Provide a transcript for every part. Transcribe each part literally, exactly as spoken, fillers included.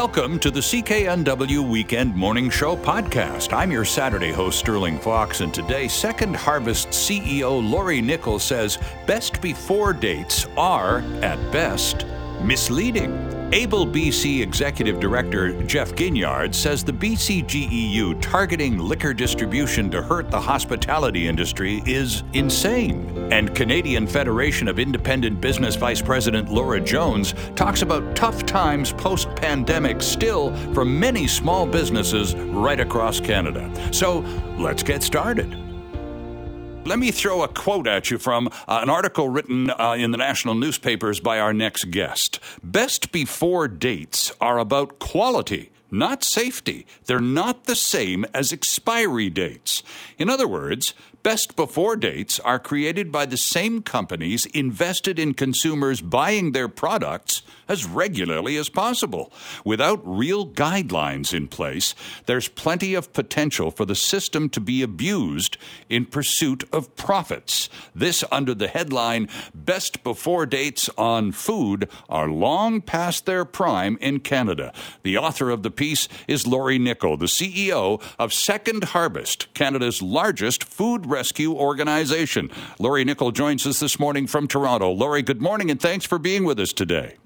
Welcome to the C K N W Weekend Morning Show podcast. I'm your Saturday host, Sterling Fox, and today, Second Harvest C E O Lori Nichol says best before dates are, at best, misleading. ABLE B C Executive Director Jeff Guignard says the B C G E U targeting liquor distribution to hurt the hospitality industry is insane. And Canadian Federation of Independent Business Vice President Laura Jones talks about tough times post-pandemic still for many small businesses right across Canada. So let's get started. Let me throw a quote at you from uh, an article written uh, in the national newspapers by our next guest. Best before dates are about quality, not safety. They're not the same as expiry dates. In other words, best before dates are created by the same companies invested in consumers buying their products as regularly as possible. Without real guidelines in place, there's plenty of potential for the system to be abused in pursuit of profits. This under the headline, Best Before Dates on Food Are Long Past Their Prime in Canada. The author of the piece is Lori Nichol, the C E O of Second Harvest, Canada's largest food restaurant. Rescue organization. Lori Nichol joins us this morning from Toronto. Lori, good morning and thanks for being with us today.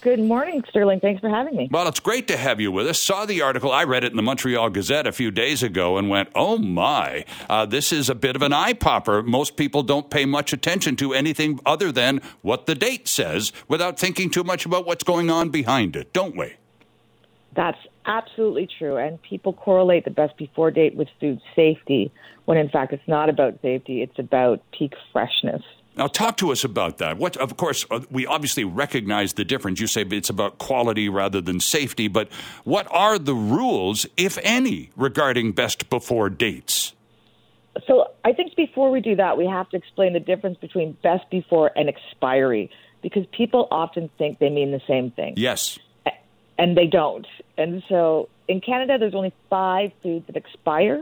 Good morning, Sterling. Thanks for having me. Well, it's great to have you with us. Saw the article. I read it in the Montreal Gazette a few days ago and went, oh my, uh, this is a bit of an eye-popper. Most people don't pay much attention to anything other than what the date says without thinking too much about what's going on behind it, don't we? That's absolutely true, and people correlate the best before date with food safety, when in fact it's not about safety, it's about peak freshness. Now, talk to us about that. What, of course, we obviously recognize the difference. You say it's about quality rather than safety, but what are the rules, if any, regarding best before dates? So I think before we do that, we have to explain the difference between best before and expiry, because people often think they mean the same thing. Yes. And they don't. And so in Canada, there's only five foods that expire,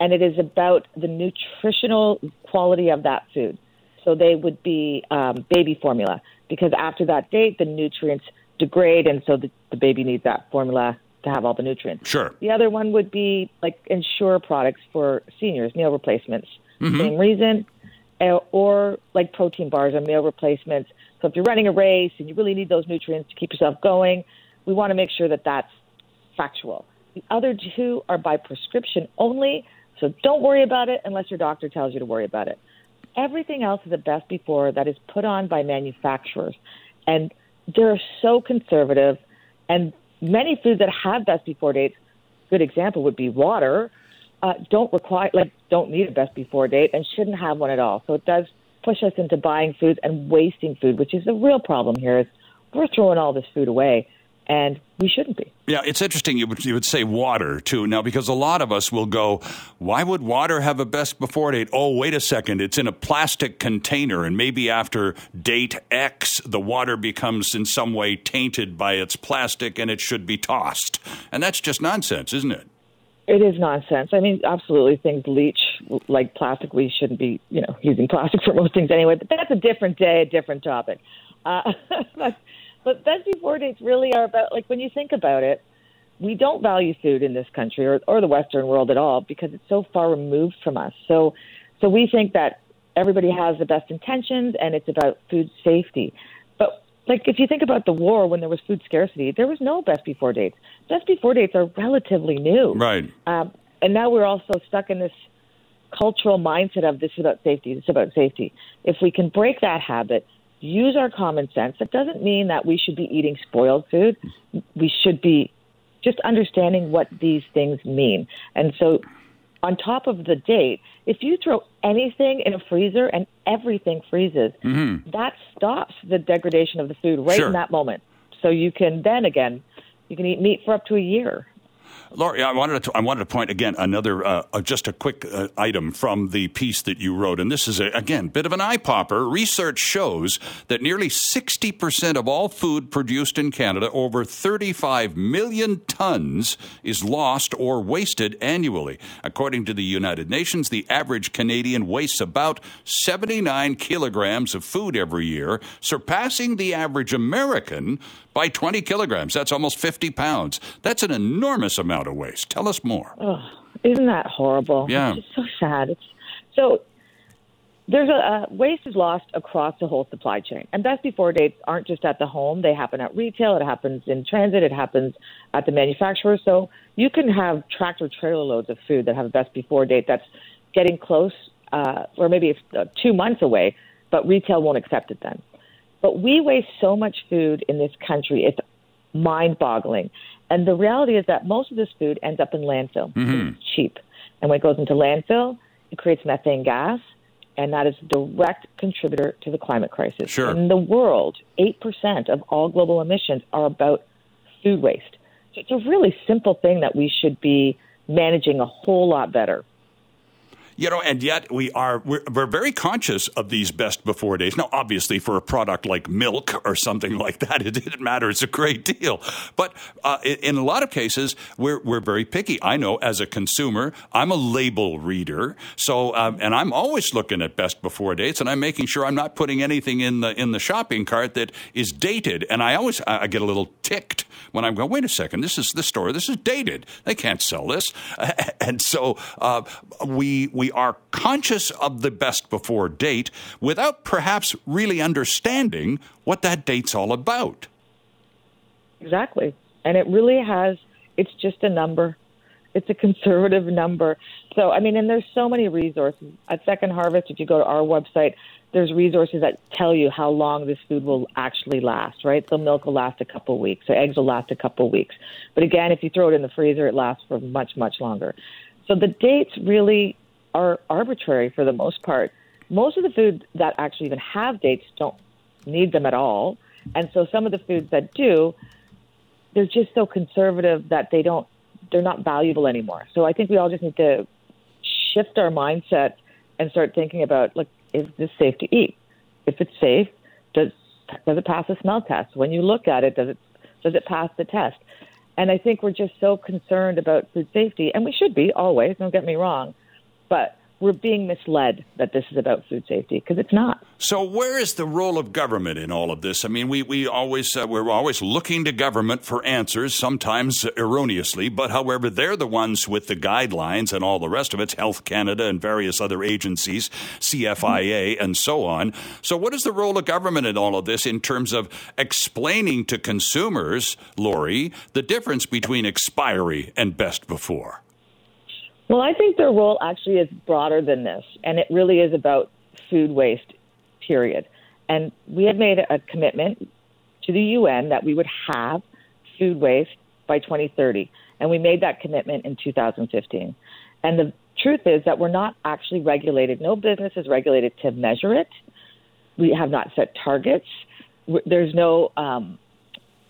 and it is about the nutritional quality of that food. So they would be um, baby formula, because after that date, the nutrients degrade, and so the, the baby needs that formula to have all the nutrients. Sure. The other one would be like Ensure products for seniors, meal replacements. Mm-hmm. Same reason. Or like protein bars or meal replacements. So if you're running a race and you really need those nutrients to keep yourself going, we want to make sure that that's factual. The other two are by prescription only, so don't worry about it unless your doctor tells you to worry about it. Everything else is a best before that is put on by manufacturers, and they're so conservative. And many foods that have best before dates, good example would be water, uh, don't require, like, don't need a best before date and shouldn't have one at all. So it does push us into buying foods and wasting food, which is the real problem here. Is we're throwing all this food away. And we shouldn't be. Yeah, it's interesting you would, you would say water, too, now, because a lot of us will go, why would water have a best before date? Oh, wait a second, it's in a plastic container, and maybe after date X, the water becomes in some way tainted by its plastic, and it should be tossed. And that's just nonsense, isn't it? It is nonsense. I mean, absolutely, things leach like plastic. We shouldn't be, you know, using plastic for most things anyway, but that's a different day, a different topic. Uh, that's But best before dates really are about, like, when you think about it, we don't value food in this country or, or the Western world at all, because it's so far removed from us. So so we think that everybody has the best intentions and it's about food safety. But, like, if you think about the war when there was food scarcity, there was no best before dates. Best before dates are relatively new. Right. Um, and now we're also stuck in this cultural mindset of this is about safety, this is about safety. If we can break that habit, use our common sense. That doesn't mean that we should be eating spoiled food. We should be just understanding what these things mean. And so on top of the date, if you throw anything in a freezer and everything freezes, mm-hmm. that stops the degradation of the food right sure. in that moment. So you can then again, you can eat meat for up to a year. Lori, I wanted to I wanted to point again another uh, just a quick uh, item from the piece that you wrote, and this is a, again a bit of an eye popper. Research shows that nearly sixty percent of all food produced in Canada, over thirty-five million tons, is lost or wasted annually. According to the United Nations, the average Canadian wastes about seventy-nine kilograms of food every year, surpassing the average American by twenty kilograms. That's almost fifty pounds. That's an enormous amount of waste. Tell us more. Oh, isn't that horrible? Yeah. It's just so sad. It's, so there's a, a waste is lost across the whole supply chain. And best before dates aren't just at the home. They happen at retail. It happens in transit. It happens at the manufacturer. So you can have tractor trailer loads of food that have a best before date that's getting close uh, or maybe it's two months away, but retail won't accept it then. But we waste so much food in this country, it's mind-boggling. And the reality is that most of this food ends up in landfill. Mm-hmm. It's cheap. And when it goes into landfill, it creates methane gas, and that is a direct contributor to the climate crisis. Sure. In the world, eight percent of all global emissions are about food waste. So it's a really simple thing that we should be managing a whole lot better. You know, and yet we are, we're, we're very conscious of these best before days. Now, obviously, for a product like milk or something like that, it, it matters a great deal. But uh, in a lot of cases, we're we're very picky. I know as a consumer, I'm a label reader. So um, and I'm always looking at best before dates, and I'm making sure I'm not putting anything in the in the shopping cart that is dated. And I always I get a little ticked when I'm going, wait a second, this is the store. This is dated. They can't sell this. And so uh, we we. We are conscious of the best before date without perhaps really understanding what that date's all about. Exactly. And it really has, it's just a number. It's a conservative number. So, I mean, and there's so many resources. At Second Harvest, if you go to our website, there's resources that tell you how long this food will actually last, right? So milk will last a couple of weeks. So eggs will last a couple of weeks. But again, if you throw it in the freezer, it lasts for much, much longer. So the dates really are arbitrary for the most part. Most of the foods that actually even have dates don't need them at all. And so some of the foods that do, they're just so conservative that they don't, they're not valuable anymore. So I think we all just need to shift our mindset and start thinking about, look, is this safe to eat? If it's safe, does does it pass the smell test? When you look at it, does it does it pass the test? And I think we're just so concerned about food safety, and we should be always, don't get me wrong, but we're being misled that this is about food safety because it's not. So where is the role of government in all of this? I mean, we, we always, uh, we're always looking to government for answers, sometimes erroneously, but however, they're the ones with the guidelines and all the rest of it, Health Canada and various other agencies, C F I A and so on. So what is the role of government in all of this in terms of explaining to consumers, Lori, the difference between expiry and best before? Well, I think their role actually is broader than this, and it really is about food waste, period. And we had made a commitment to the U N that we would have food waste by twenty thirty, and we made that commitment in two thousand fifteen. And the truth is that we're not actually regulated. No business is regulated to measure it. We have not set targets. There's no um,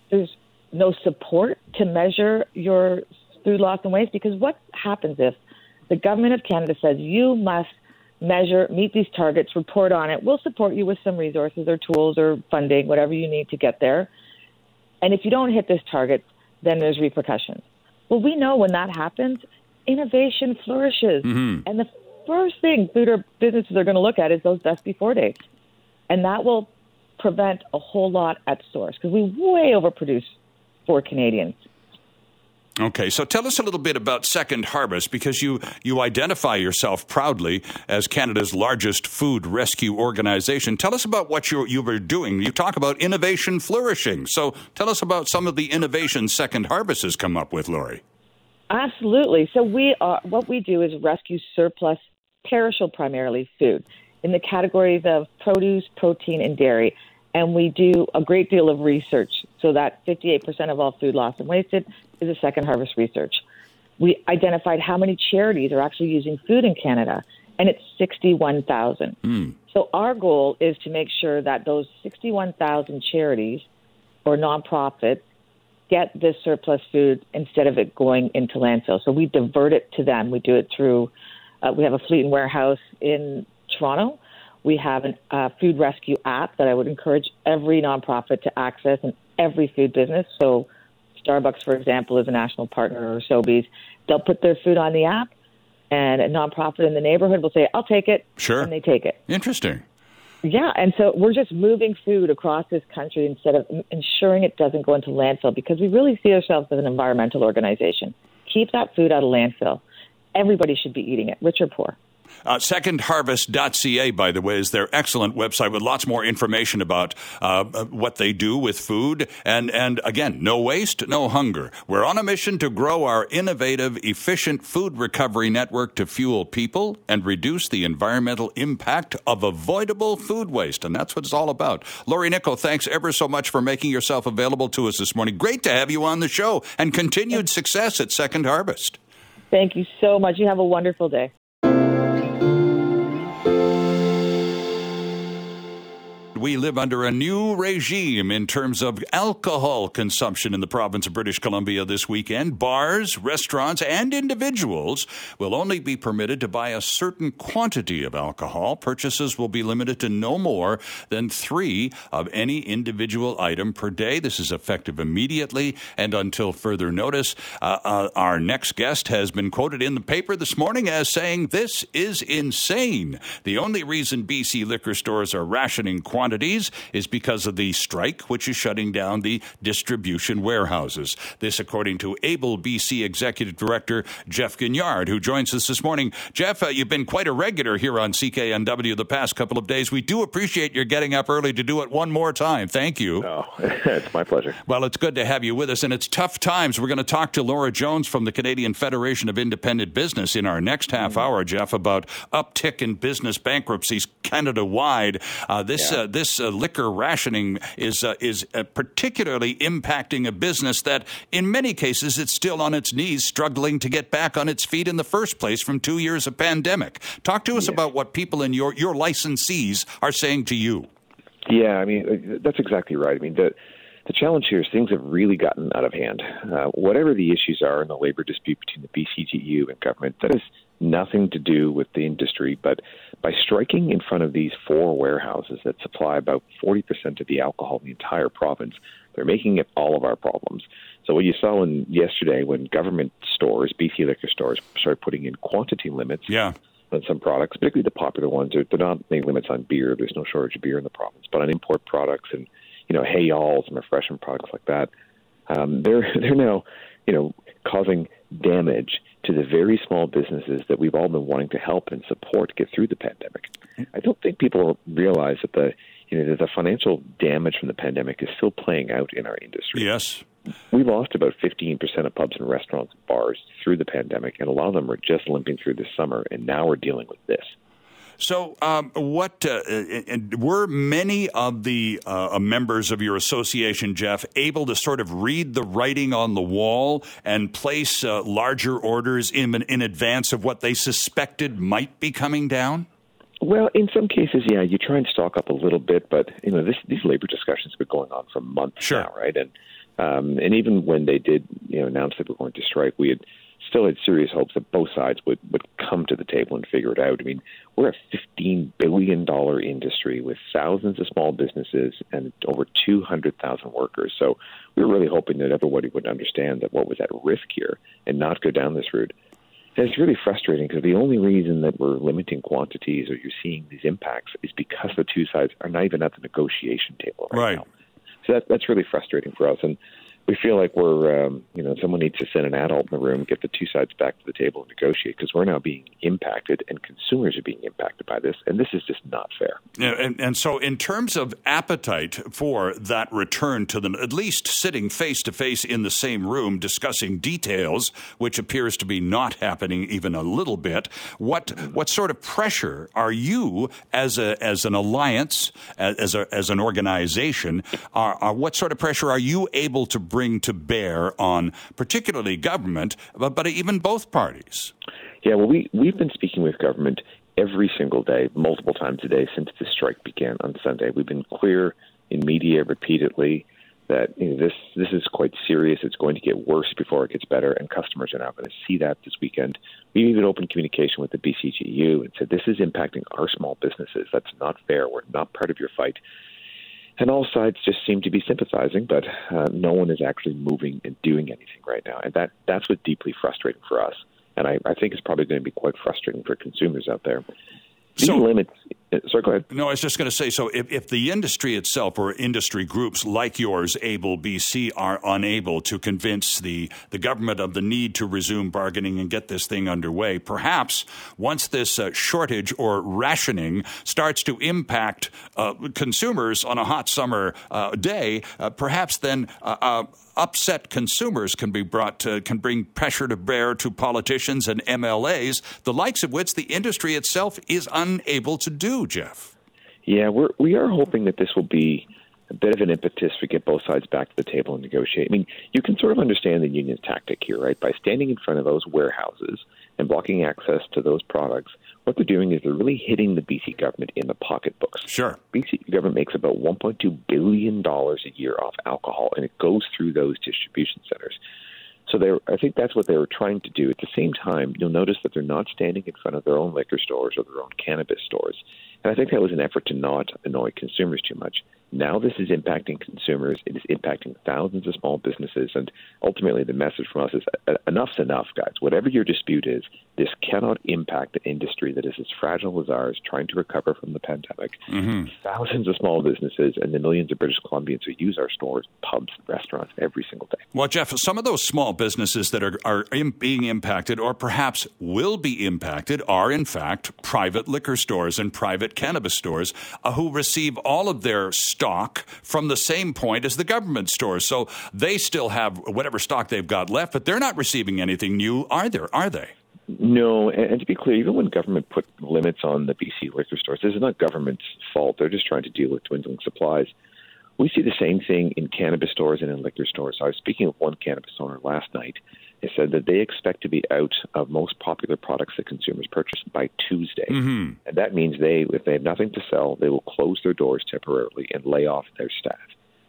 there's no support to measure your food loss and waste, because what happens if the government of Canada says you must measure, meet these targets, report on it. We'll support you with some resources or tools or funding, whatever you need to get there. And if you don't hit this target, then there's repercussions. Well, we know when that happens, innovation flourishes. Mm-hmm. And the first thing food or businesses are going to look at is those best before dates. And that will prevent a whole lot at source because we way overproduce for Canadians. Okay, so tell us a little bit about Second Harvest, because you, you identify yourself proudly as Canada's largest food rescue organization. Tell us about what you you were doing. You talk about innovation flourishing. So tell us about some of the innovations Second Harvest has come up with, Lori. Absolutely. So we are, what we do is rescue surplus, perishable primarily food, in the categories of produce, protein, and dairy. And we do a great deal of research so that fifty-eight percent of all food lost and wasted is a Second Harvest research. We identified how many charities are actually using food in Canada, and it's sixty-one thousand. Mm. So our goal is to make sure that those sixty-one thousand charities or nonprofits get this surplus food instead of it going into landfill. So we divert it to them. We do it through, uh, we have a fleet and warehouse in Toronto. We have a uh, food rescue app that I would encourage every nonprofit to access and every food business. So Starbucks, for example, is a national partner, or Sobeys. They'll put their food on the app, and a nonprofit in the neighborhood will say, I'll take it. Sure. And they take it. Interesting. Yeah. And so we're just moving food across this country instead of ensuring it doesn't go into landfill, because we really see ourselves as an environmental organization. Keep that food out of landfill. Everybody should be eating it, rich or poor. Uh, second harvest dot c a, by the way, is their excellent website with lots more information about uh, what they do with food. And, and again, no waste, no hunger. We're on a mission to grow our innovative, efficient food recovery network to fuel people and reduce the environmental impact of avoidable food waste. And that's what it's all about. Lori Nichol, thanks ever so much for making yourself available to us this morning. Great to have you on the show, and continued success at Second Harvest. Thank you so much. You have a wonderful day. We live under a new regime in terms of alcohol consumption in the province of British Columbia this weekend. Bars, restaurants, and individuals will only be permitted to buy a certain quantity of alcohol. Purchases will be limited to no more than three of any individual item per day. This is effective immediately and until further notice. Uh, uh, our next guest has been quoted in the paper this morning as saying, "This is insane. The only reason B C liquor stores are rationing quantities is because of the strike, which is shutting down the distribution warehouses." This, according to ABLE B C Executive Director Jeff Guignard, who joins us this morning. Jeff, uh, you've been quite a regular here on C K N W the past couple of days. We do appreciate your getting up early to do it one more time. Thank you. Oh, it's my pleasure. Well, it's good to have you with us, and it's tough times. We're going to talk to Laura Jones from the Canadian Federation of Independent Business in our next half hour, Jeff, about uptick in business bankruptcies Canada-wide. Uh, this yeah. uh, this This uh, liquor rationing is uh, is uh, particularly impacting a business that, in many cases, it's still on its knees, struggling to get back on its feet in the first place from two years of pandemic. Talk to us yeah. about what people in your, your licensees are saying to you. Yeah, I mean, that's exactly right. I mean, the, the challenge here is things have really gotten out of hand. Uh, whatever the issues are in the labor dispute between the B C G E U and government, that is nothing to do with the industry, but by striking in front of these four warehouses that supply about forty percent of the alcohol in the entire province, they're making it all of our problems. So what you saw in yesterday when government stores, B C liquor stores, started putting in quantity limits yeah. on some products, particularly the popular ones, they're, they're not making limits on beer. There's no shortage of beer in the province, but on import products and, you know, Hey Y'all's and refreshment products like that, um, they're they're now, you know, causing damage to the very small businesses that we've all been wanting to help and support get through the pandemic. I don't think people realize that the you know that the financial damage from the pandemic is still playing out in our industry. Yes. We lost about fifteen percent of pubs and restaurants and bars through the pandemic, and a lot of them are just limping through this summer, and now we're dealing with this. So um, what uh, were many of the uh, members of your association, Jeff, able to sort of read the writing on the wall and place uh, larger orders in, in advance of what they suspected might be coming down? Well, in some cases, yeah, you try and stock up a little bit. But, you know, this, these labor discussions have been going on for months sure. now, right? And um, and even when they did, you know, announce that we're going to strike, we had still had serious hopes that both sides would, would come to the table and figure it out. I mean, we're a fifteen billion dollars industry with thousands of small businesses and over two hundred thousand workers. So we were really hoping that everybody would understand that what was at risk here and not go down this route. And it's really frustrating because the only reason that we're limiting quantities or you're seeing these impacts is because the two sides are not even at the negotiation table right, right. now. So that, that's really frustrating for us. And we feel like we're, um, you know, someone needs to send an adult in the room, get the two sides back to the table and negotiate, because we're now being impacted and consumers are being impacted by this. And this is just not fair. Yeah, and, and so in terms of appetite for that return to the, at least sitting face to face in the same room discussing details, which appears to be not happening even a little bit, what what sort of pressure are you as a as an alliance, as a as an organization, are, are what sort of pressure are you able to bring to bear on particularly government, but, but even both parties? Yeah, well, we, we've been speaking with government every single day, multiple times a day since the strike began on Sunday. We've been clear in media repeatedly that you know, this this is quite serious. It's going to get worse before it gets better, and customers are not going to see that this weekend. We even opened communication with the B C G E U and said, this is impacting our small businesses. That's not fair. We're not part of your fight. And all sides just seem to be sympathizing, but uh, no one is actually moving and doing anything right now. And that that's what's deeply frustrating for us. And I, I think it's probably going to be quite frustrating for consumers out there. These so, limits. Sorry, go ahead. No, I was just going to say, so if, if the industry itself or industry groups like yours, ABLE B C, are unable to convince the, the government of the need to resume bargaining and get this thing underway, perhaps once this uh, shortage or rationing starts to impact uh, consumers on a hot summer uh, day, uh, perhaps then uh, uh, upset consumers can be brought to, can bring pressure to bear to politicians and M L As, the likes of which the industry itself is unable to do. Jeff? Yeah, we're, we are hoping that this will be a bit of an impetus to get both sides back to the table and negotiate. I mean, you can sort of understand the union's tactic here, right? By standing in front of those warehouses and blocking access to those products, what they're doing is they're really hitting the B C government in the pocketbooks. Sure. B C government makes about one point two billion dollars a year off alcohol, and it goes through those distribution centers. So they, I think that's what they were trying to do. At the same time, you'll notice that they're not standing in front of their own liquor stores or their own cannabis stores. And I think that was an effort to not annoy consumers too much. Now this is impacting consumers. It is impacting thousands of small businesses. And ultimately, the message from us is enough's enough, guys. Whatever your dispute is, this cannot impact an industry that is as fragile as ours, trying to recover from the pandemic. Mm-hmm. Thousands of small businesses and the millions of British Columbians who use our stores, pubs, and restaurants every single day. Well, Jeff, some of those small businesses that are, are in, being impacted or perhaps will be impacted are, in fact, private liquor stores and private cannabis stores uh, who receive all of their stock from the same point as the government stores. So they still have whatever stock they've got left, but they're not receiving anything new either, are they? No, and, and to be clear, even when government put limits on the B C liquor stores, this is not government's fault. They're just trying to deal with dwindling supplies. We see the same thing in cannabis stores and in liquor stores. I was speaking with one cannabis owner last night. They said that they expect to be out of most popular products that consumers purchase by Tuesday. Mm-hmm. And that means they, if they have nothing to sell, they will close their doors temporarily and lay off their staff.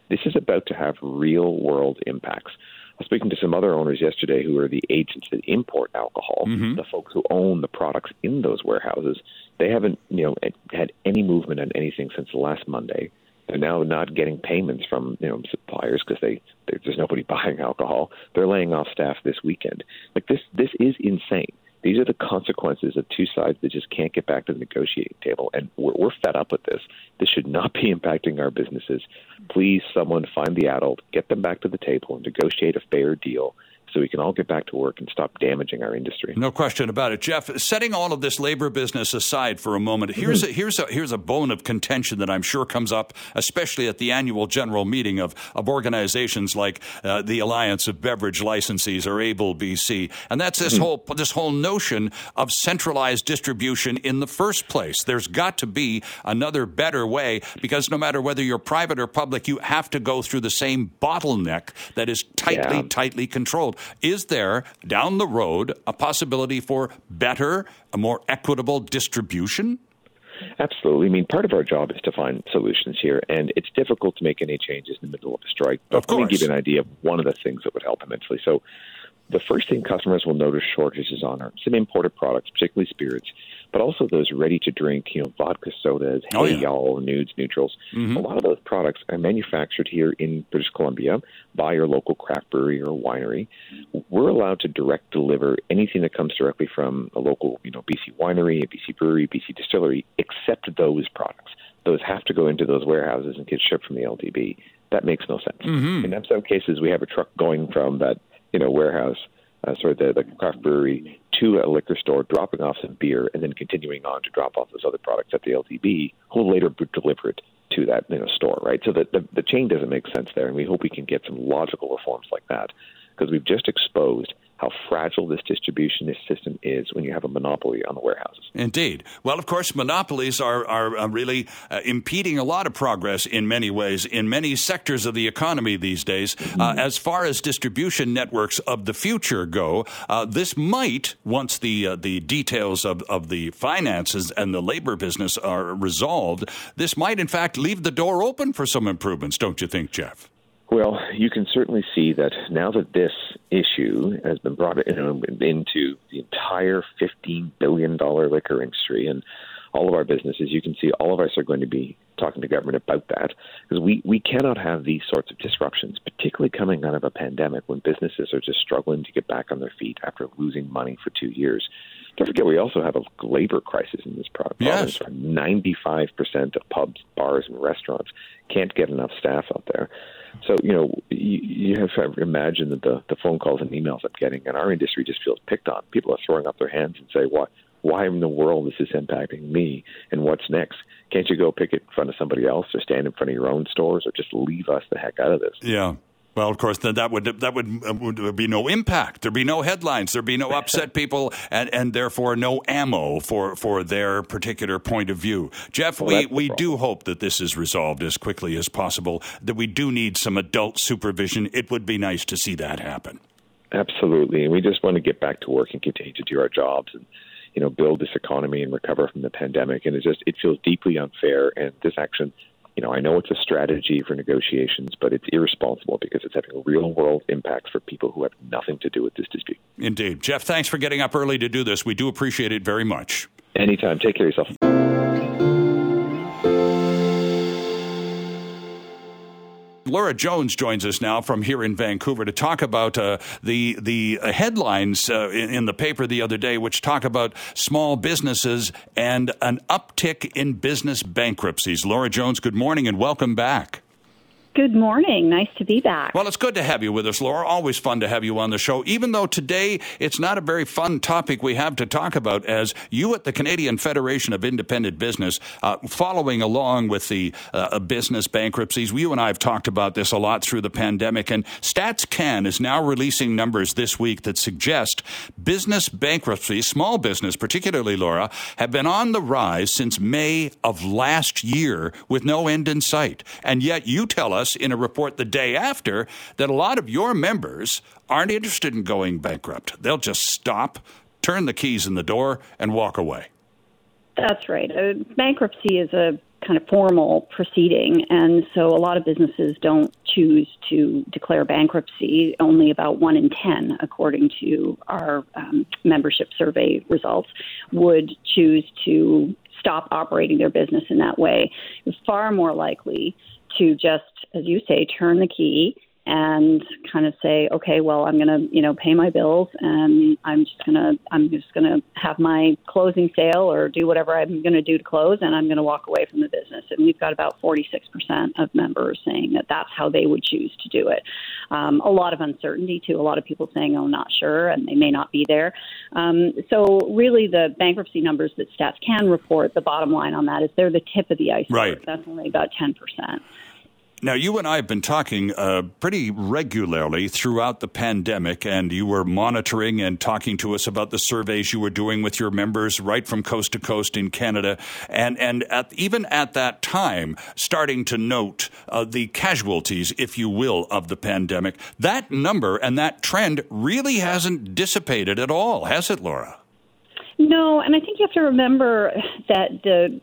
This is about to have real-world impacts. I was speaking to some other owners yesterday who are the agents that import alcohol, mm-hmm. the folks who own the products in those warehouses. They haven't, you know, had any movement on anything since last Monday. They're now not getting payments from you know, suppliers because they, there's nobody buying alcohol. They're laying off staff this weekend. Like this, this is insane. These are the consequences of two sides that just can't get back to the negotiating table, and we're, we're fed up with this. This should not be impacting our businesses. Please, someone find the adult, get them back to the table, and negotiate a fair deal, so we can all get back to work and stop damaging our industry. No question about it. Jeff, setting all of this labor business aside for a moment, here's mm-hmm. a, here's a, here's a bone of contention that I'm sure comes up, especially at the annual general meeting of, of organizations like uh, the Alliance of Beverage Licensees or ABLE B C, and that's this mm-hmm. whole this whole notion of centralized distribution in the first place. There's got to be another better way, because no matter whether you're private or public, you have to go through the same bottleneck that is tightly, yeah. tightly controlled. Is there, down the road, a possibility for better, a more equitable distribution? Absolutely. I mean, part of our job is to find solutions here, and it's difficult to make any changes in the middle of a strike. But of course. Let me give you an idea of one of the things that would help immensely. So the first thing customers will notice shortages on are some imported products, particularly spirits, but also those ready-to-drink, you know, vodka sodas, oh, hey yeah. y'all, nudes, neutrals. Mm-hmm. A lot of those products are manufactured here in British Columbia by your local craft brewery or winery. We're allowed to direct deliver anything that comes directly from a local, you know, B C winery, a B C brewery, B C distillery, except those products. Those have to go into those warehouses and get shipped from the L D B. That makes no sense. Mm-hmm. And in some cases, we have a truck going from that, you know, warehouse, uh, sort of the, the craft brewery, to a liquor store, dropping off some beer, and then continuing on to drop off those other products at the L D B, who will later deliver it to that you know, store, right? So the, the, the chain doesn't make sense there, and we hope we can get some logical reforms like that, because we've just exposed how fragile this distribution this system is when you have a monopoly on the warehouses. Indeed. Well, of course, monopolies are, are, are really uh, impeding a lot of progress in many ways, in many sectors of the economy these days. Mm-hmm. Uh, as far as distribution networks of the future go, uh, this might, once the uh, the details of, of the finances and the labor business are resolved, this might, in fact, leave the door open for some improvements, don't you think, Jeff? Well, you can certainly see that now that this issue has been brought into the entire fifteen billion dollars liquor industry and all of our businesses, you can see all of us are going to be talking to government about that, because we, we cannot have these sorts of disruptions, particularly coming out of a pandemic when businesses are just struggling to get back on their feet after losing money for two years. Don't forget, we also have a labor crisis in this province. Yes. ninety-five percent of pubs, bars, and restaurants can't get enough staff out there. So, you know, you, you have to imagine that the, the phone calls and emails I'm getting, and our industry just feels picked on. People are throwing up their hands and say, "What? Why in the world is this impacting me? And what's next? Can't you go pick it in front of somebody else, or stand in front of your own stores, or just leave us the heck out of this?" Yeah. Well, of course, that would that would, would be no impact. There'd be no headlines. There'd be no upset people, and, and therefore no ammo for, for their particular point of view. Jeff, well, we, we do hope that this is resolved as quickly as possible, that we do need some adult supervision. It would be nice to see that happen. Absolutely. And we just want to get back to work and continue to do our jobs and, you know, build this economy and recover from the pandemic. And it just it feels deeply unfair. And this action, you know, I know it's a strategy for negotiations, but it's irresponsible because it's having real-world impacts for people who have nothing to do with this dispute. Indeed. Jeff, thanks for getting up early to do this. We do appreciate it very much. Anytime. Take care of yourself. Laura Jones joins us now from here in Vancouver to talk about uh, the the headlines uh, in, in the paper the other day, which talk about small businesses and an uptick in business bankruptcies. Laura Jones, good morning and welcome back. Good morning. Nice to be back. Well, it's good to have you with us, Laura. Always fun to have you on the show, even though today it's not a very fun topic we have to talk about, as you at the Canadian Federation of Independent Business, uh, following along with the uh, business bankruptcies. You and I have talked about this a lot through the pandemic, and StatsCan is now releasing numbers this week that suggest business bankruptcies, small business particularly, Laura, have been on the rise since May of last year with no end in sight. And yet you tell us in a report the day after that a lot of your members aren't interested in going bankrupt. They'll just stop, turn the keys in the door, and walk away. That's right. Uh, bankruptcy is a kind of formal proceeding, and so a lot of businesses don't choose to declare bankruptcy. Only about one in ten, according to our um, membership survey results, would choose to stop operating their business in that way. It's far more likely to just, as you say, turn the key and kind of say, okay, well, I'm going to, you know, pay my bills, and I'm just going to, I'm just going to have my closing sale or do whatever I'm going to do to close, and I'm going to walk away from the business. And we've got about forty-six percent of members saying that that's how they would choose to do it. Um, a lot of uncertainty too. A lot of people saying, oh, not sure, and they may not be there. Um, so really the bankruptcy numbers that Stats can report, the bottom line on that is they're the tip of the iceberg. Right. That's only about ten percent. Now, you and I have been talking uh, pretty regularly throughout the pandemic, and you were monitoring and talking to us about the surveys you were doing with your members right from coast to coast in Canada. And, and at, even at that time, starting to note uh, the casualties, if you will, of the pandemic. That number and that trend really hasn't dissipated at all, has it, Laura? No, and I think you have to remember that the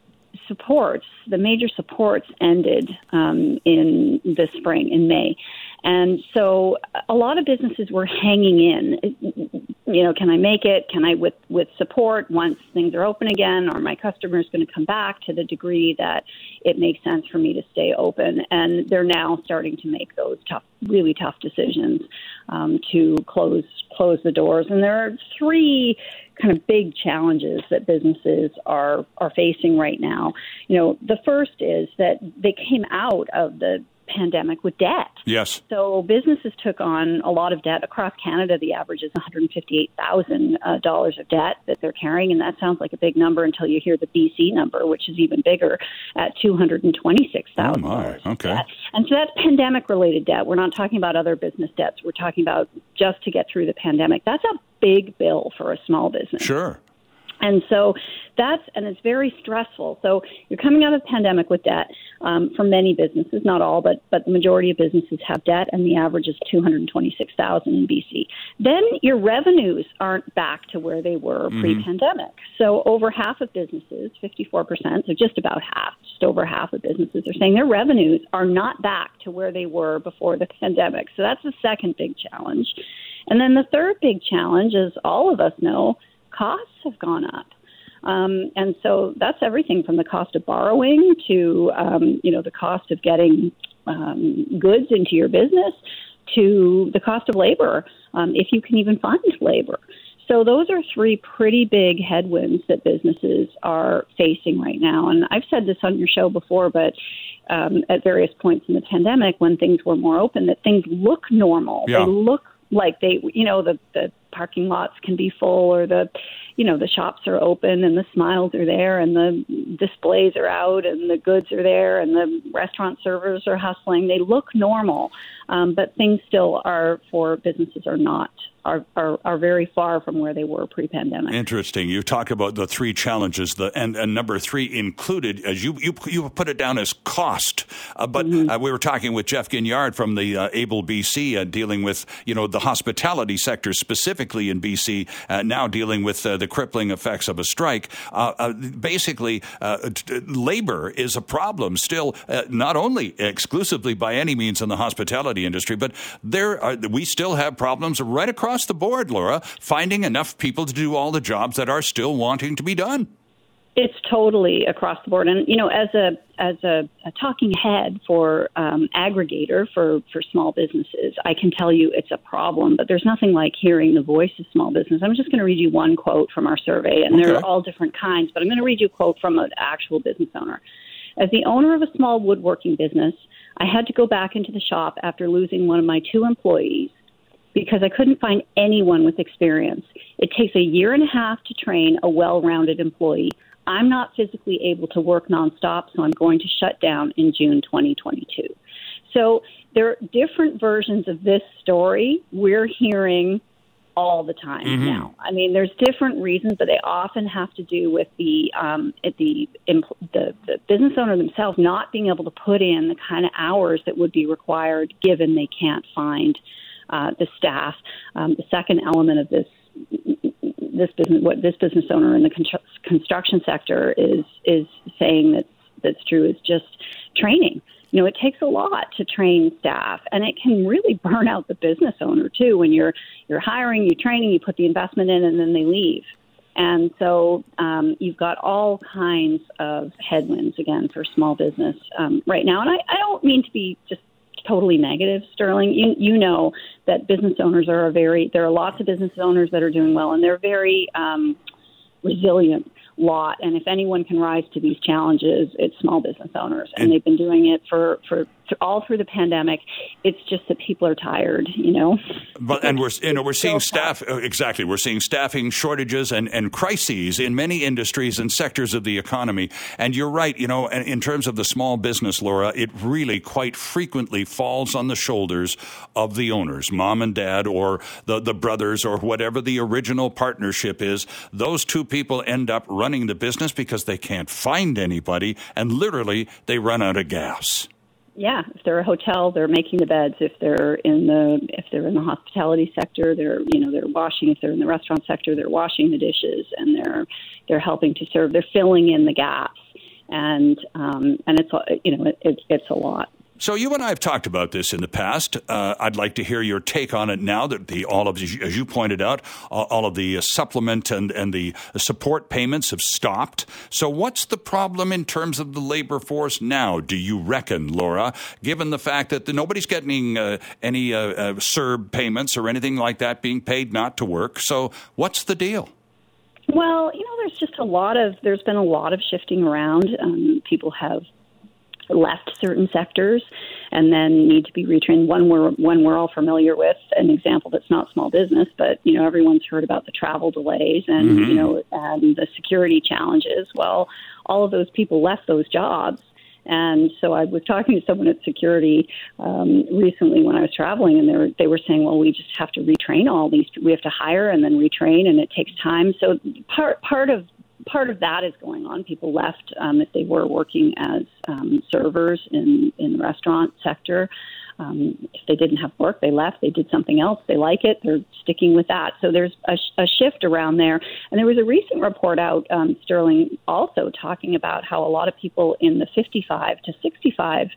supports, the major supports ended um, in the spring, in May. And so a lot of businesses were hanging in. You know, can I make it? Can I, with, with support, once things are open again, are my customers going to come back to the degree that it makes sense for me to stay open? And they're now starting to make those tough, really tough decisions um, to close close the doors. And there are three kind of big challenges that businesses are, are facing right now. You know, the first is that they came out of the pandemic with debt. Yes. So businesses took on a lot of debt. Across Canada, the average is one hundred fifty-eight thousand dollars of debt that they're carrying, and that sounds like a big number until you hear the B C number, which is even bigger, at two hundred twenty-six thousand dollars. Oh, my. Okay. Debt. And so that's pandemic-related debt. We're not talking about other business debts. We're talking about just to get through the pandemic. That's a big bill for a small business. Sure. And so that's, and it's very stressful. So you're coming out of the pandemic with debt um, for many businesses, not all, but but the majority of businesses have debt, and the average is two hundred twenty-six thousand dollars in B C. Then your revenues aren't back to where they were mm-hmm. pre-pandemic. So over half of businesses, fifty-four percent, so just about half, just over half of businesses are saying their revenues are not back to where they were before the pandemic. So that's the second big challenge. And then the third big challenge is, all of us know, costs have gone up. Um, and so that's everything from the cost of borrowing to, um, you know, the cost of getting um, goods into your business, to the cost of labor, um, if you can even find labor. So those are three pretty big headwinds that businesses are facing right now. And I've said this on your show before, but um, at various points in the pandemic, when things were more open, that things look normal. Yeah. They look like they, you know, the, the parking lots can be full, or the, you know, the shops are open and the smiles are there and the displays are out and the goods are there and the restaurant servers are hustling. They look normal, um, but things still are, for businesses, are not, are, are, are very far from where they were pre-pandemic. Interesting. You talk about the three challenges, the and, and number three included, as you you, you put it down as cost. Uh, but mm-hmm. uh, we were talking with Jeff Guignard from the uh, ABLE B C, uh, dealing with, you know, the hospitality sector specifically in B C, uh, now dealing with uh, the crippling effects of a strike. Uh, uh, basically, uh, t- labor is a problem still, uh, not only exclusively by any means in the hospitality industry, but there are, we still have problems right across Across the board, Laura, finding enough people to do all the jobs that are still wanting to be done. It's totally across the board. And, you know, as a as a, a talking head for um, aggregator for, for small businesses, I can tell you it's a problem, but there's nothing like hearing the voice of small business. I'm just going to read you one quote from our survey, and okay. there are all different kinds, but I'm going to read you a quote from an actual business owner. As the owner of a small woodworking business, I had to go back into the shop after losing one of my two employees, because I couldn't find anyone with experience. It takes a year and a half to train a well-rounded employee. I'm not physically able to work nonstop, so I'm going to shut down in June twenty twenty-two. So there are different versions of this story we're hearing all the time mm-hmm. now. I mean, there's different reasons, but they often have to do with the, um, the the the business owner themselves not being able to put in the kind of hours that would be required, given they can't find Uh, the staff. Um, the second element of this, this business, what this business owner in the con- construction sector is is saying that's that's true, is just training. You know, it takes a lot to train staff, and it can really burn out the business owner too. When you're you're hiring, you're training, you put the investment in, and then they leave. And so um, you've got all kinds of headwinds again for small business um, right now. And I, I don't mean to be just totally negative, Sterling. You you know that business owners are a very, there are lots of business owners that are doing well, and they're very um, resilient lot. And if anyone can rise to these challenges, it's small business owners. And, and they've been doing it for, for th- all through the pandemic. It's just that people are tired, you know. But And we're you know we're seeing staff, exactly, we're seeing staffing shortages and, and crises in many industries and sectors of the economy. And you're right, you know, in terms of the small business, Laura, it really quite frequently falls on the shoulders of the owners, mom and dad, or the, the brothers, or whatever the original partnership is. Those two people end up running running the business because they can't find anybody, and literally they run out of gas. Yeah, if they're a hotel, they're making the beds. If they're in the if they're in the hospitality sector, they're you know they're washing. If they're in the restaurant sector, they're washing the dishes, and they're they're helping to serve. They're filling in the gaps, and um, and it's you know it, it's a lot. So you and I have talked about this in the past. Uh, I'd like to hear your take on it now that the all of, as you pointed out, all of the supplement and, and the support payments have stopped. So what's the problem in terms of the labor force now, do you reckon, Laura, given the fact that the, nobody's getting uh, any uh, uh, S E R B payments or anything like that, being paid not to work? So what's the deal? Well, you know, there's just a lot of, there's been a lot of shifting around. Um, people have left certain sectors and then need to be retrained. One we're, one we're all familiar with, an example that's not small business, but, you know, everyone's heard about the travel delays and, mm-hmm. you know, and the security challenges. Well, all of those people left those jobs And so I was talking to someone at security um, recently when I was traveling, and they were, they were saying, well, we just have to retrain all these. We have to hire and then retrain, and it takes time. So part part of part of that is going on. People left um, if they were working as um, servers in, in the restaurant sector. Um, if they didn't have work, they left. They did something else. They like it. They're sticking with that. So there's a, sh- a shift around there. And there was a recent report out, um, Sterling, also talking about how a lot of people in the fifty-five to sixty-five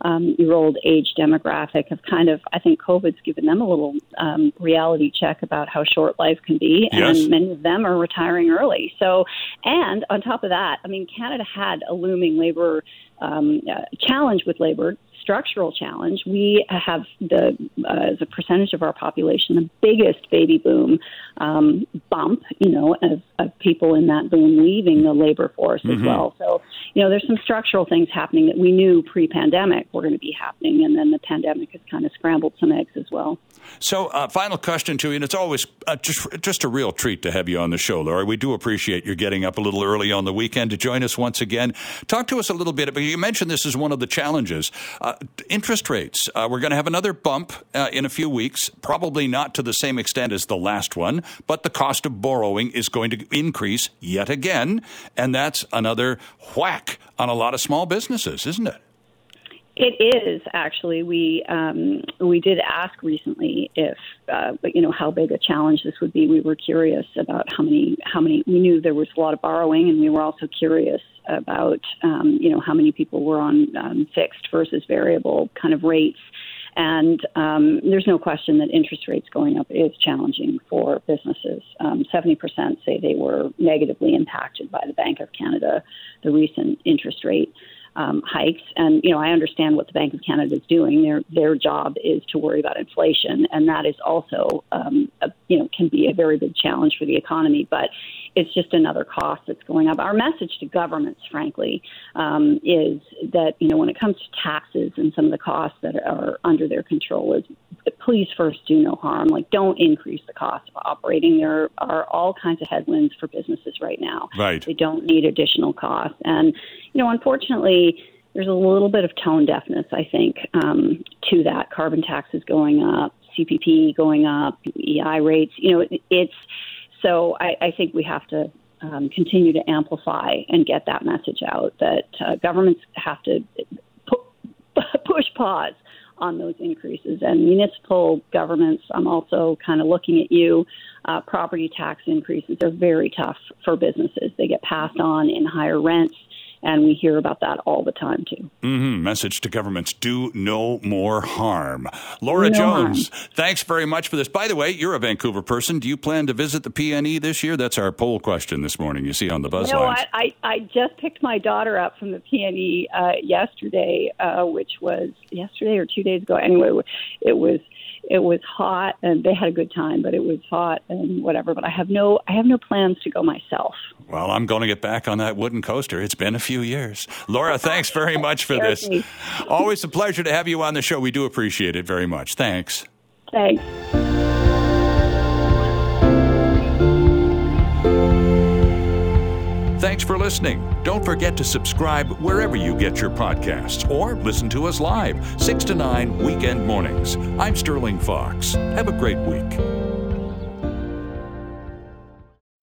um, year old age demographic have kind of, I think COVID's given them a little um, reality check about how short life can be. Yes. And many of them are retiring early. So, and on top of that, I mean, Canada had a looming labor um, uh, challenge with labor. Structural challenge. We have the uh, as a percentage of our population the biggest baby boom um, bump, you know, of, of people in that boom leaving the labor force mm-hmm. as well. So, you know, there's some structural things happening that we knew pre-pandemic were going to be happening, and then the pandemic has kind of scrambled some eggs as well. So, uh, final question to you, and it's always uh, just just a real treat to have you on the show, Laura. We do appreciate your getting up a little early on the weekend to join us once again. Talk to us a little bit, but you mentioned this is one of the challenges. Uh, interest rates. Uh, we're going to have another bump uh, in a few weeks, probably not to the same extent as the last one, but the cost of borrowing is going to increase yet again, and that's another whack on a lot of small businesses, isn't it? It is, actually. We um, we did ask recently if, uh, you know, how big a challenge this would be. We were curious about how many, how many, we knew there was a lot of borrowing, and we were also curious about, um, you know, how many people were on um, fixed versus variable kind of rates. And um, there's no question that interest rates going up is challenging for businesses. Um, seventy percent say they were negatively impacted by the Bank of Canada, the recent interest rate Um, hikes. And, you know, I understand what the Bank of Canada is doing. Their their job is to worry about inflation. And that is also, um, a, you know, can be a very big challenge for the economy. But it's just another cost that's going up. Our message to governments, frankly, um, is that, you know, when it comes to taxes and some of the costs that are under their control is please first do no harm. Like, don't increase the cost of operating. There are all kinds of headwinds for businesses right now. Right. They don't need additional costs. And, you know, unfortunately, there's a little bit of tone deafness, I think, um, to that. Carbon taxes going up, C P P going up, E I rates. You know, it, it's so I, I think we have to um, continue to amplify and get that message out that uh, governments have to pu- push pause on those increases. And municipal governments, I'm also kind of looking at you, uh, property tax increases are very tough for businesses. They get passed on in higher rents. And we hear about that all the time, too. Mm-hmm. Message to governments, do no more harm. Laura no Jones, harm. Thanks very much for this. By the way, you're a Vancouver person. Do you plan to visit the P N E this year? That's our poll question this morning, you see on the buzz no, lines. I, I, I just picked my daughter up from the P N E uh, yesterday, uh, which was yesterday or two days ago. Anyway, it was... It was hot, and they had a good time, but it was hot and whatever. But I have no I have no plans to go myself. Well, I'm going to get back on that wooden coaster. It's been a few years. Laura, thanks very much for this. Always a pleasure to have you on the show. We do appreciate it very much. Thanks. Thanks. Thanks for listening. Don't forget to subscribe wherever you get your podcasts or listen to us live, six to nine weekend mornings. I'm Sterling Fox. Have a great week.